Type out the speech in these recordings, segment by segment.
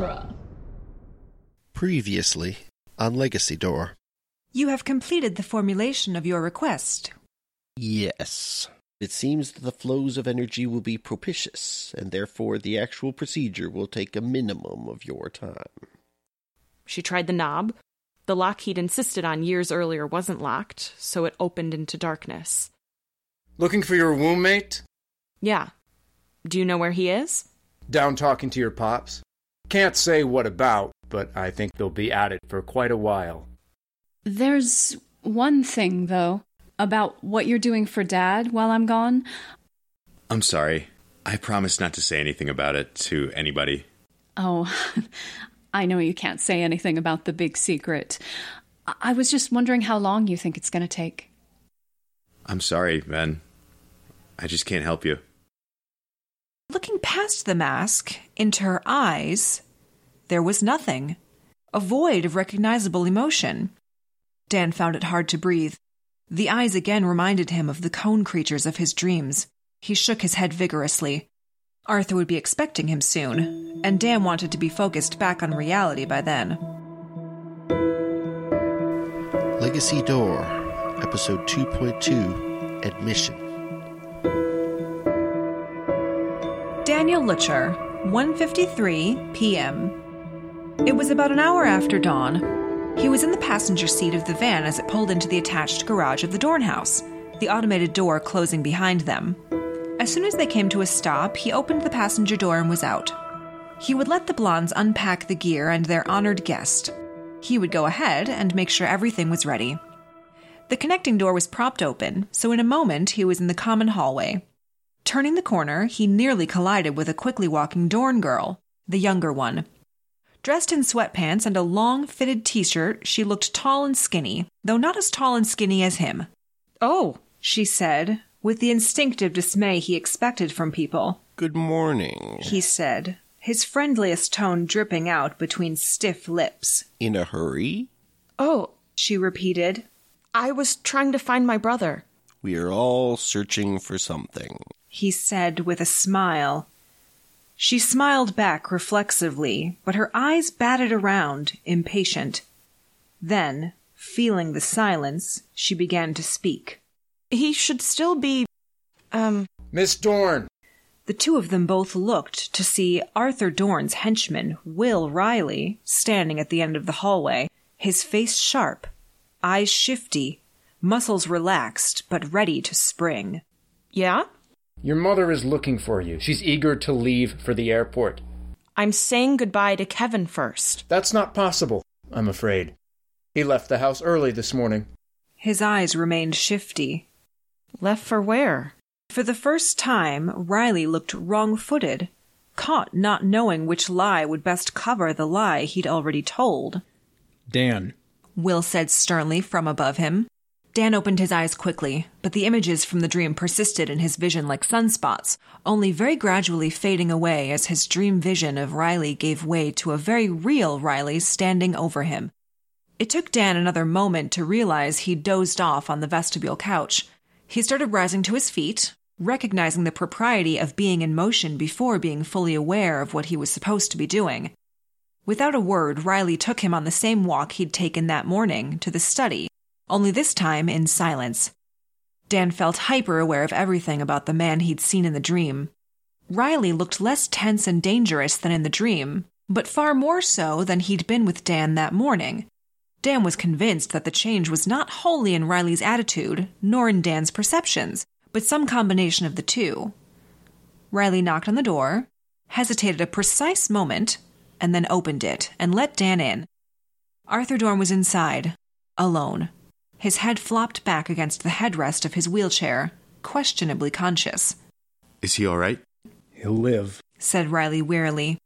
genre. Previously on Legacy Door. You have completed the formulation of your request. Yes. It seems that the flows of energy will be propitious, and therefore the actual procedure will take a minimum of your time. She tried the knob. The lock he'd insisted on years earlier wasn't locked, so it opened into darkness. Looking for your womb mate? Yeah. Do you know where he is? Down talking to your pops. Can't say what about, but I think they'll be at it for quite a while. There's one thing, though, about what you're doing for Dad while I'm gone. I'm sorry. I promise not to say anything about it to anybody. Oh, I know you can't say anything about the big secret. I was just wondering how long you think it's going to take. I'm sorry, Ben. I just can't help you. Looking past the mask into her eyes, there was nothing. A void of recognizable emotion. Dan found it hard to breathe. The eyes again reminded him of the cone creatures of his dreams. He shook his head vigorously. Arthur would be expecting him soon, and Dan wanted to be focused back on reality by then. Legacy Door, Episode 2.2, Admission. Daniel Lutcher, 1:53 p.m. It was about an hour after dawn. He was in the passenger seat of the van as it pulled into the attached garage of the Dorn house, the automated door closing behind them. As soon as they came to a stop, he opened the passenger door and was out. He would let the blondes unpack the gear and their honored guest. He would go ahead and make sure everything was ready. The connecting door was propped open, so in a moment he was in the common hallway. Turning the corner, he nearly collided with a quickly walking Dorn girl, the younger one. Dressed in sweatpants and a long, fitted T-shirt, she looked tall and skinny, though not as tall and skinny as him. "Oh," she said, with the instinctive dismay he expected from people. "Good morning," he said, his friendliest tone dripping out between stiff lips. "In a hurry?" "Oh," she repeated. "I was trying to find my brother." "We are all searching for something," he said with a smile. She smiled back reflexively, but her eyes batted around, impatient. Then, feeling the silence, she began to speak. "He should still be, Miss Dorn." The two of them both looked to see Arthur Dorn's henchman, Will Riley, standing at the end of the hallway, his face sharp, eyes shifty, muscles relaxed, but ready to spring. "Yeah?" "Your mother is looking for you. She's eager to leave for the airport." "I'm saying goodbye to Kevin first." "That's not possible, I'm afraid. He left the house early this morning." His eyes remained shifty. "Left for where?" For the first time, Riley looked wrong-footed, caught not knowing which lie would best cover the lie he'd already told. "Dan," Will said sternly from above him. Dan opened his eyes quickly, but the images from the dream persisted in his vision like sunspots, only very gradually fading away as his dream vision of Riley gave way to a very real Riley standing over him. It took Dan another moment to realize he dozed off on the vestibule couch. He started rising to his feet, recognizing the propriety of being in motion before being fully aware of what he was supposed to be doing. Without a word, Riley took him on the same walk he'd taken that morning to the study, only this time in silence. Dan felt hyper-aware of everything about the man he'd seen in the dream. Riley looked less tense and dangerous than in the dream, but far more so than he'd been with Dan that morning. Dan was convinced that the change was not wholly in Riley's attitude, nor in Dan's perceptions, but some combination of the two. Riley knocked on the door, hesitated a precise moment, and then opened it and let Dan in. Arthur Dorn was inside, alone. His head flopped back against the headrest of his wheelchair, questionably conscious. "Is he all right?" "He'll live," said Riley wearily.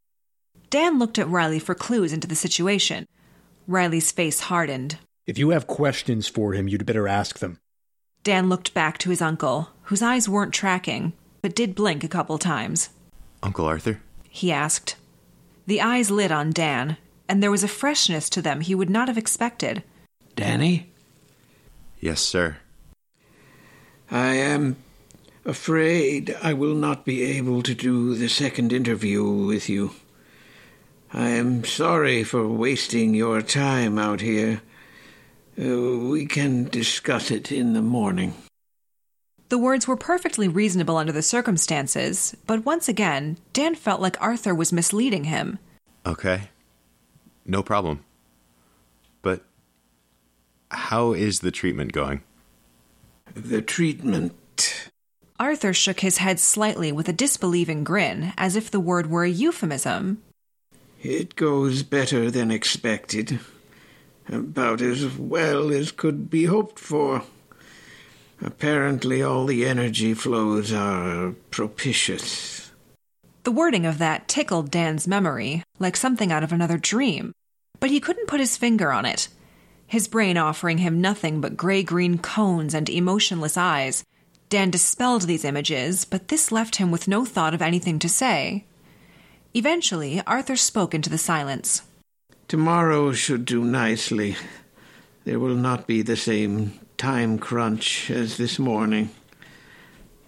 Dan looked at Riley for clues into the situation. Riley's face hardened. "If you have questions for him, you'd better ask them." Dan looked back to his uncle, whose eyes weren't tracking, but did blink a couple times. "Uncle Arthur?" he asked. The eyes lit on Dan, and there was a freshness to them he would not have expected. "Danny?" "Yes, sir." "I am afraid I will not be able to do the second interview with you. I am sorry for wasting your time out here. We can discuss it in the morning." The words were perfectly reasonable under the circumstances, but once again, Dan felt like Arthur was misleading him. "Okay. No problem. But how is the treatment going?" "The treatment..." Arthur shook his head slightly with a disbelieving grin, as if the word were a euphemism. "It goes better than expected. About as well as could be hoped for. Apparently all the energy flows are propitious." The wording of that tickled Dan's memory, like something out of another dream, but he couldn't put his finger on it, his brain offering him nothing but gray-green cones and emotionless eyes. Dan dispelled these images, but this left him with no thought of anything to say. Eventually, Arthur spoke into the silence. "Tomorrow should do nicely. There will not be the same time crunch as this morning.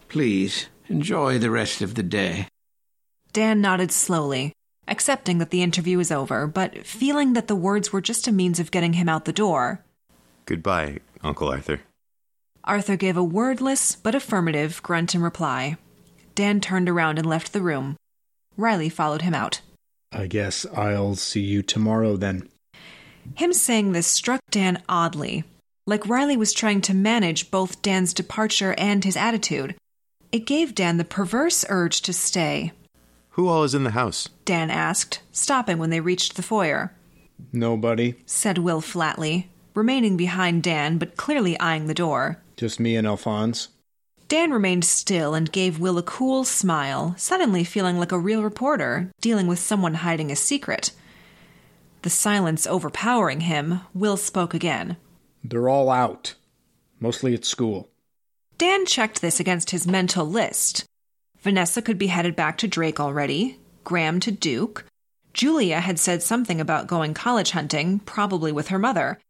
Please, enjoy the rest of the day." Dan nodded slowly, accepting that the interview was over, but feeling that the words were just a means of getting him out the door. "Goodbye, Uncle Arthur." Arthur gave a wordless but affirmative grunt in reply. Dan turned around and left the room. Riley followed him out. "I guess I'll see you tomorrow, then." Him saying this struck Dan oddly, like Riley was trying to manage both Dan's departure and his attitude. It gave Dan the perverse urge to stay. "Who all is in the house?" Dan asked, stopping when they reached the foyer. "Nobody," said Will flatly, remaining behind Dan but clearly eyeing the door. "Just me and Alphonse." Dan remained still and gave Will a cool smile, suddenly feeling like a real reporter, dealing with someone hiding a secret. The silence overpowering him, Will spoke again. "They're all out. Mostly at school." Dan checked this against his mental list. Vanessa could be headed back to Drake already, Graham to Duke. Julia had said something about going college hunting, probably with her mother.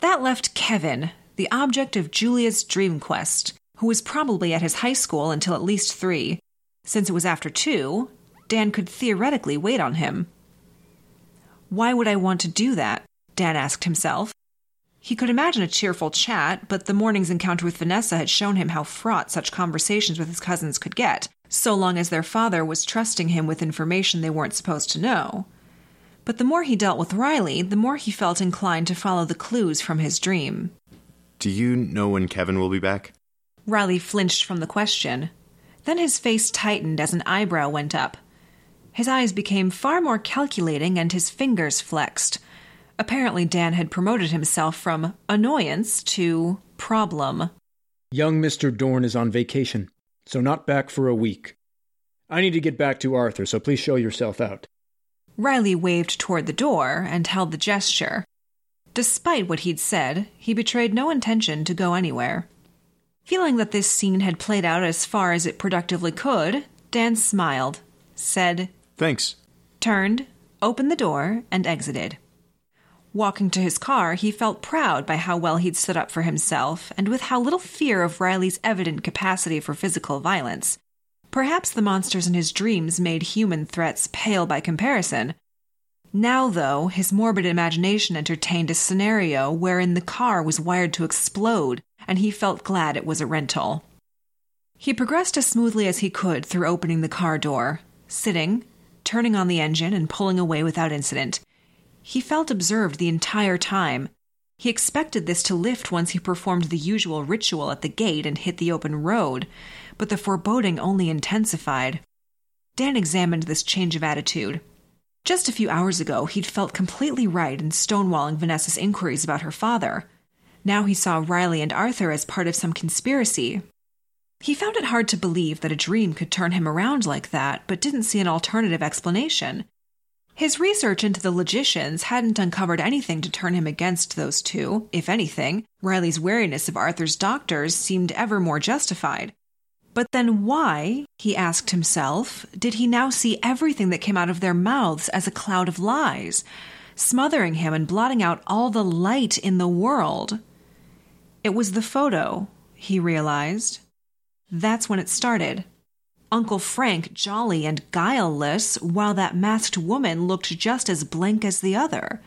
That left Kevin, the object of Julia's dream quest, who was probably at his high school until at least 3. Since it was after 2, Dan could theoretically wait on him. "Why would I want to do that?" Dan asked himself. He could imagine a cheerful chat, but the morning's encounter with Vanessa had shown him how fraught such conversations with his cousins could get, so long as their father was trusting him with information they weren't supposed to know. But the more he dealt with Riley, the more he felt inclined to follow the clues from his dream. "Do you know when Kevin will be back?" Riley flinched from the question. Then his face tightened as an eyebrow went up. His eyes became far more calculating and his fingers flexed. Apparently Dan had promoted himself from annoyance to problem. "Young Mr. Dorn is on vacation, so not back for a week. I need to get back to Arthur, so please show yourself out." Riley waved toward the door and held the gesture. Despite what he'd said, he betrayed no intention to go anywhere. Feeling that this scene had played out as far as it productively could, Dan smiled, said, "Thanks," turned, opened the door, and exited. Walking to his car, he felt proud by how well he'd stood up for himself and with how little fear of Riley's evident capacity for physical violence. Perhaps the monsters in his dreams made human threats pale by comparison. Now, though, his morbid imagination entertained a scenario wherein the car was wired to explode, and he felt glad it was a rental. He progressed as smoothly as he could through opening the car door, sitting, turning on the engine, and pulling away without incident. He felt observed the entire time. He expected this to lift once he performed the usual ritual at the gate and hit the open road, but the foreboding only intensified. Dan examined this change of attitude. Just a few hours ago, he'd felt completely right in stonewalling Vanessa's inquiries about her father. Now he saw Riley and Arthur as part of some conspiracy. He found it hard to believe that a dream could turn him around like that, but didn't see an alternative explanation. His research into the Logicians hadn't uncovered anything to turn him against those two. If anything, Riley's wariness of Arthur's doctors seemed ever more justified. But then why, he asked himself, did he now see everything that came out of their mouths as a cloud of lies, smothering him and blotting out all the light in the world? It was the photo, he realized. That's when it started. Uncle Frank jolly and guileless, while that masked woman looked just as blank as the other.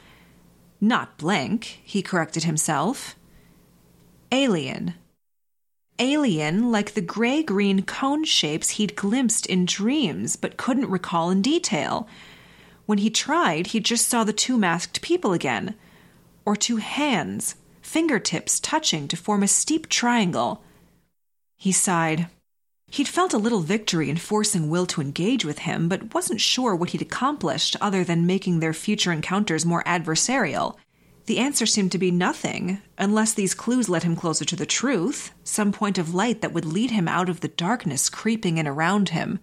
Not blank, he corrected himself. Alien. Alien, like the gray-green cone shapes he'd glimpsed in dreams but couldn't recall in detail. When he tried, he just saw the two masked people again. Or two hands, fingertips touching to form a steep triangle. He sighed. He'd felt a little victory in forcing Will to engage with him, but wasn't sure what he'd accomplished other than making their future encounters more adversarial. The answer seemed to be nothing, unless these clues led him closer to the truth, some point of light that would lead him out of the darkness creeping in around him.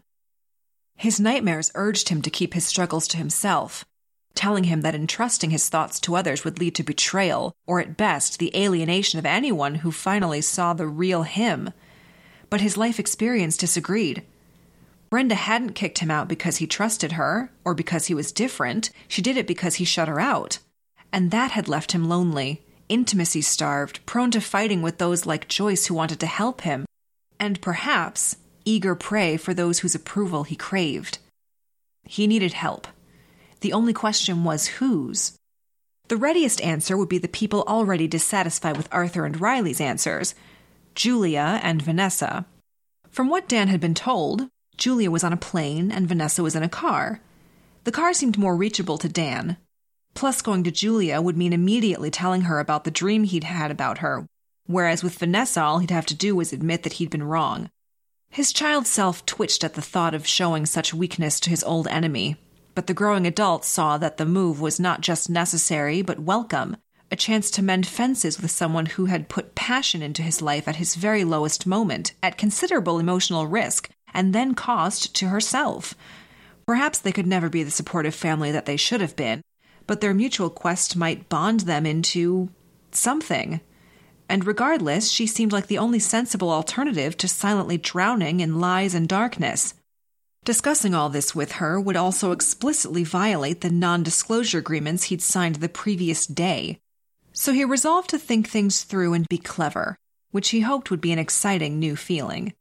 His nightmares urged him to keep his struggles to himself, telling him that entrusting his thoughts to others would lead to betrayal, or at best the alienation of anyone who finally saw the real him. But his life experience disagreed. Brenda hadn't kicked him out because he trusted her, or because he was different. She did it because he shut her out. And that had left him lonely, intimacy-starved, prone to fighting with those like Joyce who wanted to help him, and perhaps eager prey for those whose approval he craved. He needed help. The only question was whose. The readiest answer would be the people already dissatisfied with Arthur and Riley's answers— Julia and Vanessa. From what Dan had been told, Julia was on a plane and Vanessa was in a car. The car seemed more reachable to Dan. Plus, going to Julia would mean immediately telling her about the dream he'd had about her, whereas with Vanessa all he'd have to do was admit that he'd been wrong. His child self twitched at the thought of showing such weakness to his old enemy, but the growing adult saw that the move was not just necessary but welcome. A chance to mend fences with someone who had put passion into his life at his very lowest moment, at considerable emotional risk, and then cost to herself. Perhaps they could never be the supportive family that they should have been, but their mutual quest might bond them into something. And regardless, she seemed like the only sensible alternative to silently drowning in lies and darkness. Discussing all this with her would also explicitly violate the non-disclosure agreements he'd signed the previous day. So he resolved to think things through and be clever, which he hoped would be an exciting new feeling.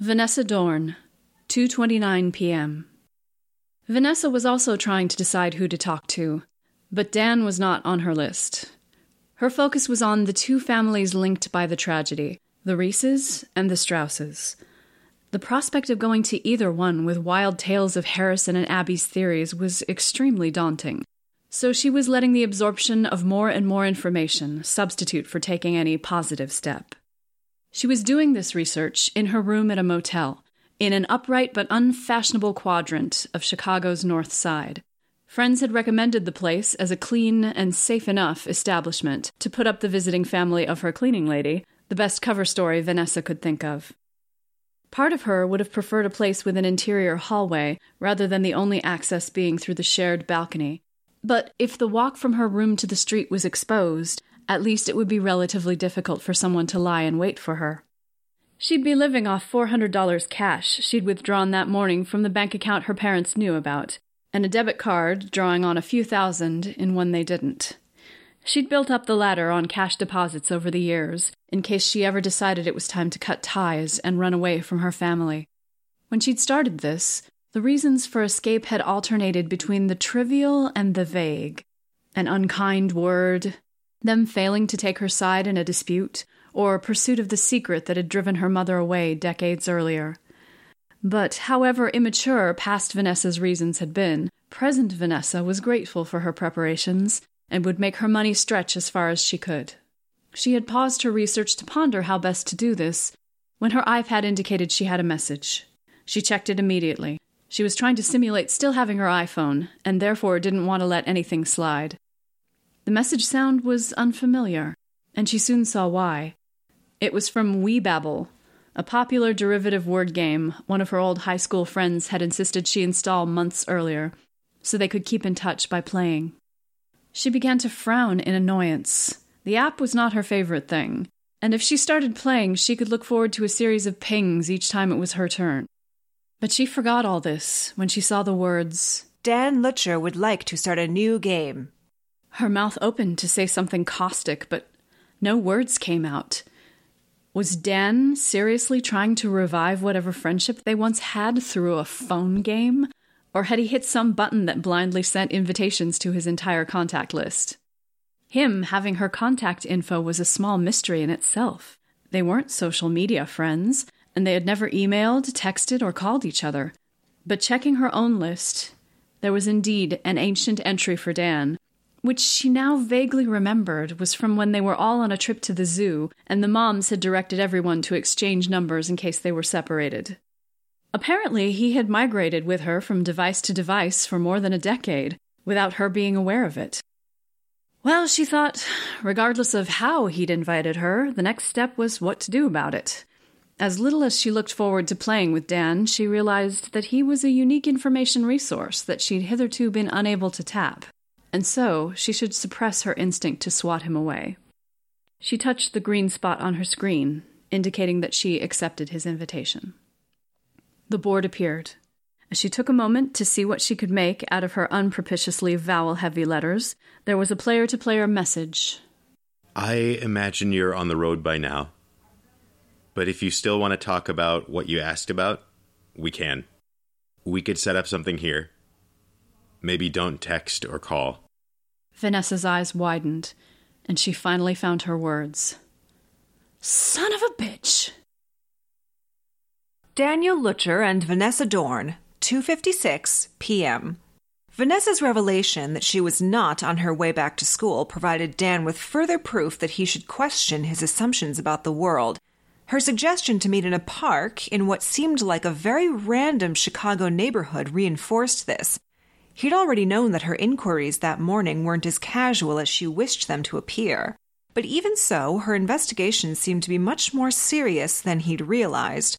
Vanessa Dorn, 2:29 p.m. Vanessa was also trying to decide who to talk to, but Dan was not on her list. Her focus was on the two families linked by the tragedy, the Reeses and the Strausses. The prospect of going to either one with wild tales of Harrison and Abby's theories was extremely daunting. So she was letting the absorption of more and more information substitute for taking any positive step. She was doing this research in her room at a motel, in an upright but unfashionable quadrant of Chicago's North Side. Friends had recommended the place as a clean and safe enough establishment to put up the visiting family of her cleaning lady, the best cover story Vanessa could think of. Part of her would have preferred a place with an interior hallway rather than the only access being through the shared balcony. But if the walk from her room to the street was exposed, at least it would be relatively difficult for someone to lie in wait for her. She'd be living off $400 cash she'd withdrawn that morning from the bank account her parents knew about, and a debit card drawing on a few thousand in one they didn't. She'd built up the latter on cash deposits over the years, in case she ever decided it was time to cut ties and run away from her family. When she'd started this, the reasons for escape had alternated between the trivial and the vague. An unkind word, them failing to take her side in a dispute, or pursuit of the secret that had driven her mother away decades earlier. But however immature past Vanessa's reasons had been, present Vanessa was grateful for her preparations and would make her money stretch as far as she could. She had paused her research to ponder how best to do this when her iPad indicated she had a message. She checked it immediately. She was trying to simulate still having her iPhone, and therefore didn't want to let anything slide. The message sound was unfamiliar, and she soon saw why. It was from WeeBabble, a popular derivative word game one of her old high school friends had insisted she install months earlier, so they could keep in touch by playing. She began to frown in annoyance. The app was not her favorite thing, and if she started playing, she could look forward to a series of pings each time it was her turn. But she forgot all this when she saw the words, "Dan Lutcher would like to start a new game." Her mouth opened to say something caustic, but no words came out. Was Dan seriously trying to revive whatever friendship they once had through a phone game? Or had he hit some button that blindly sent invitations to his entire contact list? Him having her contact info was a small mystery in itself. They weren't social media friends, and they had never emailed, texted, or called each other. But checking her own list, there was indeed an ancient entry for Dan, which she now vaguely remembered was from when they were all on a trip to the zoo, and the moms had directed everyone to exchange numbers in case they were separated. Apparently, he had migrated with her from device to device for more than a decade, without her being aware of it. Well, she thought, regardless of how he'd invited her, the next step was what to do about it. As little as she looked forward to playing with Dan, she realized that he was a unique information resource that she'd hitherto been unable to tap, and so she should suppress her instinct to swat him away. She touched the green spot on her screen, indicating that she accepted his invitation. The board appeared. As she took a moment to see what she could make out of her unpropitiously vowel-heavy letters, there was a player-to-player message. I imagine you're on the road by now. But if you still want to talk about what you asked about, we can. We could set up something here. Maybe don't text or call. Vanessa's eyes widened, and she finally found her words. Son of a bitch! Daniel Lutcher and Vanessa Dorn, 2:56 p.m. Vanessa's revelation that she was not on her way back to school provided Dan with further proof that he should question his assumptions about the world. Her suggestion to meet in a park in what seemed like a very random Chicago neighborhood reinforced this. He'd already known that her inquiries that morning weren't as casual as she wished them to appear. But even so, her investigation seemed to be much more serious than he'd realized.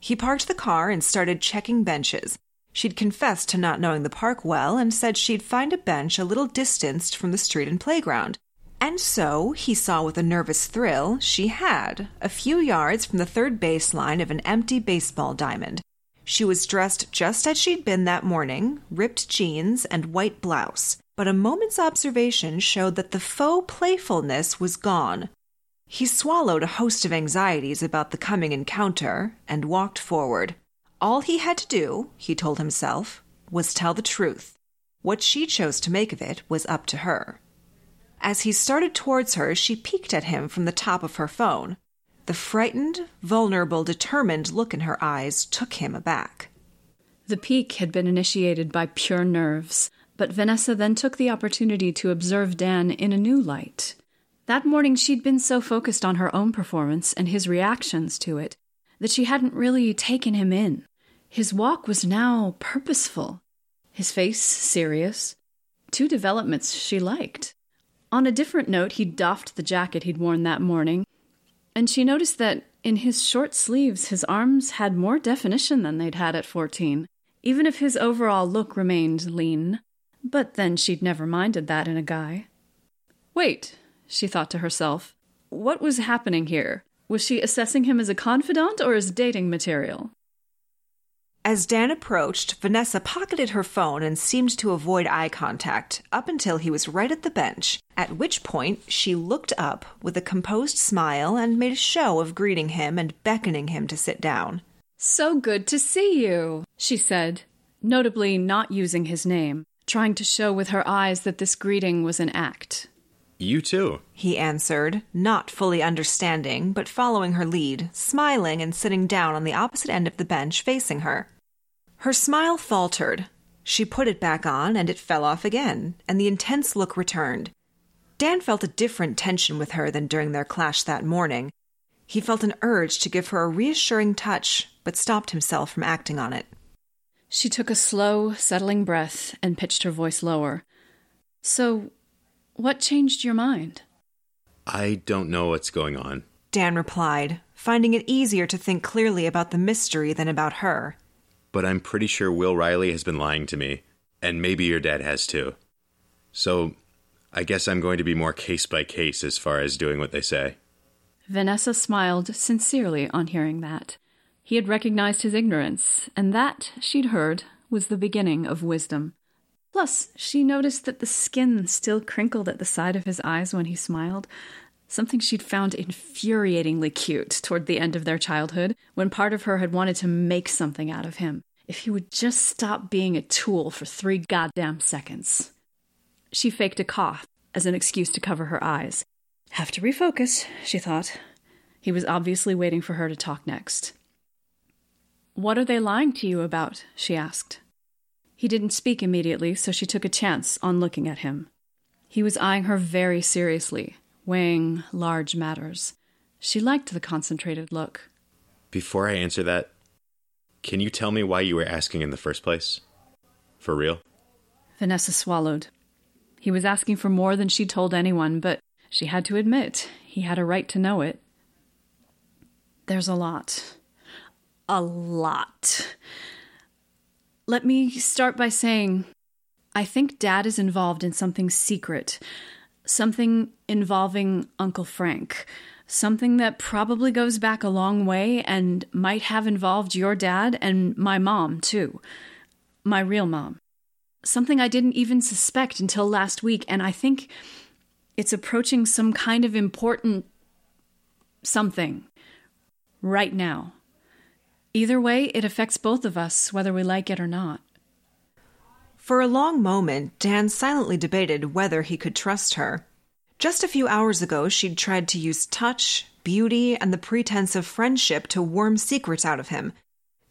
He parked the car and started checking benches. She'd confessed to not knowing the park well and said she'd find a bench a little distanced from the street and playground. And so, he saw with a nervous thrill, she had, a few yards from the third baseline of an empty baseball diamond. She was dressed just as she'd been that morning, ripped jeans and white blouse, but a moment's observation showed that the faux playfulness was gone. He swallowed a host of anxieties about the coming encounter and walked forward. All he had to do, he told himself, was tell the truth. What she chose to make of it was up to her. As he started towards her, she peeked at him from the top of her phone. The frightened, vulnerable, determined look in her eyes took him aback. The peek had been initiated by pure nerves, but Vanessa then took the opportunity to observe Dan in a new light. That morning she'd been so focused on her own performance and his reactions to it that she hadn't really taken him in. His walk was now purposeful, his face serious. Two developments she liked. On a different note, he doffed the jacket he'd worn that morning, and she noticed that, in his short sleeves, his arms had more definition than they'd had at 14, even if his overall look remained lean. But then she'd never minded that in a guy. Wait, she thought to herself. What was happening here? Was she assessing him as a confidant or as dating material? As Dan approached, Vanessa pocketed her phone and seemed to avoid eye contact, up until he was right at the bench, at which point she looked up with a composed smile and made a show of greeting him and beckoning him to sit down. So good to see you, she said, notably not using his name, trying to show with her eyes that this greeting was an act. You too, he answered, not fully understanding, but following her lead, smiling and sitting down on the opposite end of the bench facing her. Her smile faltered. She put it back on, and it fell off again, and the intense look returned. Dan felt a different tension with her than during their clash that morning. He felt an urge to give her a reassuring touch, but stopped himself from acting on it. She took a slow, settling breath and pitched her voice lower. So, what changed your mind? I don't know what's going on, Dan replied, finding it easier to think clearly about the mystery than about her. But I'm pretty sure Will Riley has been lying to me, and maybe your dad has too. So, I guess I'm going to be more case by case as far as doing what they say. Vanessa smiled sincerely on hearing that. He had recognized his ignorance, and that, she'd heard, was the beginning of wisdom. Plus, she noticed that the skin still crinkled at the side of his eyes when he smiled, something she'd found infuriatingly cute toward the end of their childhood, when part of her had wanted to make something out of him, if he would just stop being a tool for 3 goddamn seconds. She faked a cough as an excuse to cover her eyes. Have to refocus, she thought. He was obviously waiting for her to talk next. What are they lying to you about? She asked. He didn't speak immediately, so she took a chance on looking at him. He was eyeing her very seriously, weighing large matters. She liked the concentrated look. Before I answer that, can you tell me why you were asking in the first place? For real? Vanessa swallowed. He was asking for more than she told anyone, but she had to admit he had a right to know it. There's a lot. A lot. Let me start by saying, I think Dad is involved in something secret. Something involving Uncle Frank. Something that probably goes back a long way and might have involved your dad and my mom, too. My real mom. Something I didn't even suspect until last week, and I think it's approaching some kind of important something right now. Either way, it affects both of us, whether we like it or not. For a long moment, Dan silently debated whether he could trust her. Just a few hours ago, she'd tried to use touch, beauty, and the pretense of friendship to worm secrets out of him.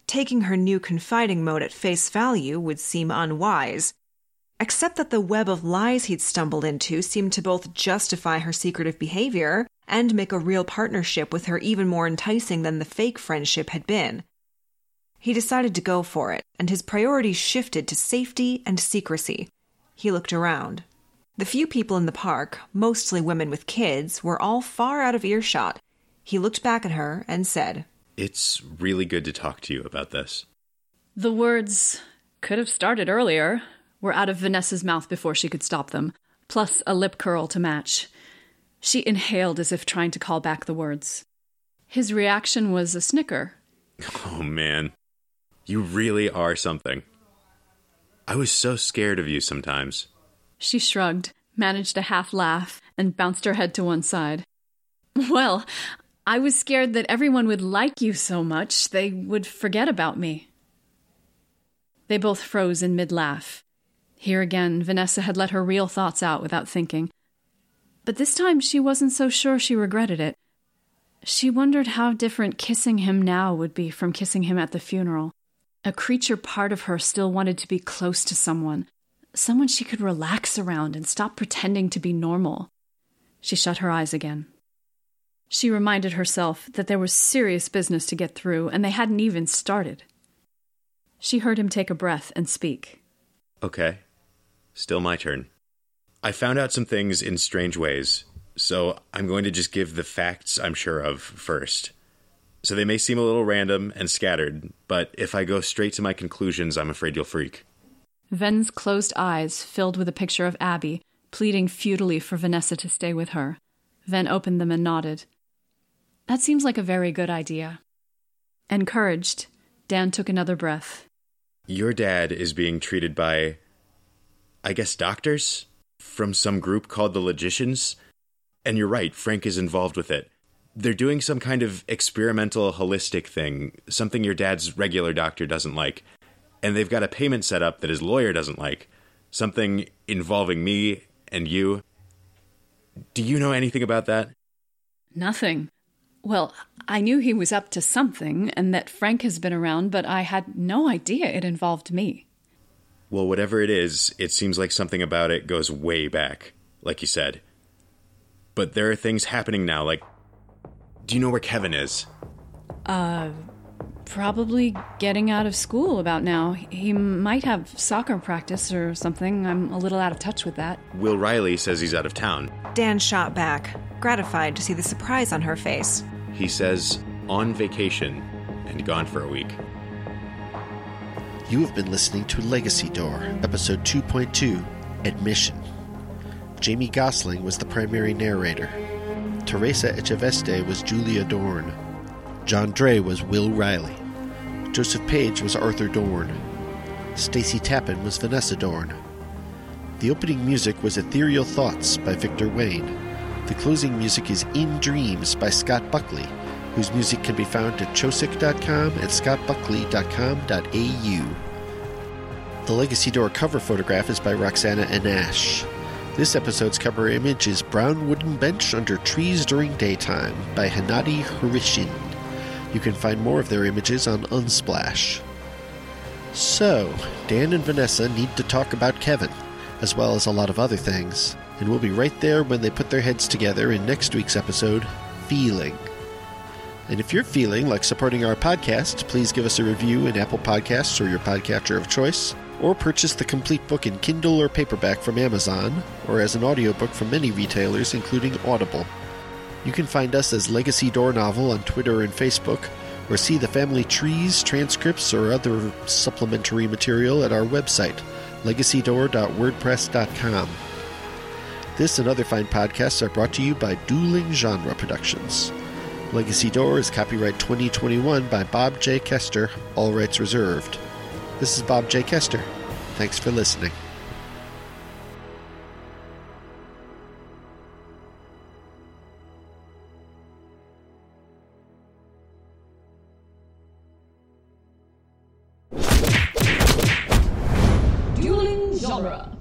Taking her new confiding mode at face value would seem unwise, except that the web of lies he'd stumbled into seemed to both justify her secretive behavior and make a real partnership with her even more enticing than the fake friendship had been. He decided to go for it, and his priorities shifted to safety and secrecy. He looked around. The few people in the park, mostly women with kids, were all far out of earshot. He looked back at her and said, It's really good to talk to you about this. The words, could have started earlier, were out of Vanessa's mouth before she could stop them, plus a lip curl to match. She inhaled as if trying to call back the words. His reaction was a snicker. Oh, man. You really are something. I was so scared of you sometimes. She shrugged, managed a half laugh, and bounced her head to one side. Well, I was scared that everyone would like you so much they would forget about me. They both froze in mid-laugh. Here again, Vanessa had let her real thoughts out without thinking. But this time she wasn't so sure she regretted it. She wondered how different kissing him now would be from kissing him at the funeral. A creature part of her still wanted to be close to someone she could relax around and stop pretending to be normal. She shut her eyes again. She reminded herself that there was serious business to get through, and they hadn't even started. She heard him take a breath and speak. Okay. Still my turn. I found out some things in strange ways, so I'm going to just give the facts I'm sure of first. So they may seem a little random and scattered, but if I go straight to my conclusions, I'm afraid you'll freak. Ven's closed eyes filled with a picture of Abby, pleading futilely for Vanessa to stay with her. Ven opened them and nodded. That seems like a very good idea. Encouraged, Dan took another breath. Your dad is being treated by, I guess, doctors? From some group called the Logicians? And you're right, Frank is involved with it. They're doing some kind of experimental holistic thing, something your dad's regular doctor doesn't like. And they've got a payment set up that his lawyer doesn't like. Something involving me and you. Do you know anything about that? Nothing. Well, I knew he was up to something and that Frank has been around, but I had no idea it involved me. Well, whatever it is, it seems like something about it goes way back, like you said. But there are things happening now, like... Do you know where Kevin is? Probably getting out of school about now. He might have soccer practice or something. I'm a little out of touch with that. Will Riley says he's out of town. Dan shot back, gratified to see the surprise on her face. He says, on vacation and gone for a week. You have been listening to Legacy Door, Episode 2.2, Admission. Jamie Gosling was the primary narrator. Teresa Echeveste was Julia Dorn. John Dre was Will Riley. Joseph Page was Arthur Dorn. Stacy Tappan was Vanessa Dorn. The opening music was Ethereal Thoughts by Victor Wayne. The closing music is In Dreams by Scott Buckley, whose music can be found at chosick.com and ScottBuckley.com.au. The Legacy Door cover photograph is by Roxanna and Ash. This episode's cover image is Brown Wooden Bench Under Trees During Daytime by Hennadii Hryshyn. You can find more of their images on Unsplash. So, Dan and Vanessa need to talk about Kevin, as well as a lot of other things, and we'll be right there when they put their heads together in next week's episode, Feeling. And if you're feeling like supporting our podcast, please give us a review in Apple Podcasts or your podcatcher of choice, or purchase the complete book in Kindle or paperback from Amazon, or as an audiobook from many retailers, including Audible. You can find us as Legacy Door Novel on Twitter and Facebook, or see the family trees, transcripts, or other supplementary material at our website, legacydoor.wordpress.com. This and other fine podcasts are brought to you by Dueling Genre Productions. Legacy Door is copyright 2021 by Bob J. Kester, all rights reserved. This is Bob J. Kester. Thanks for listening. Dueling Genre.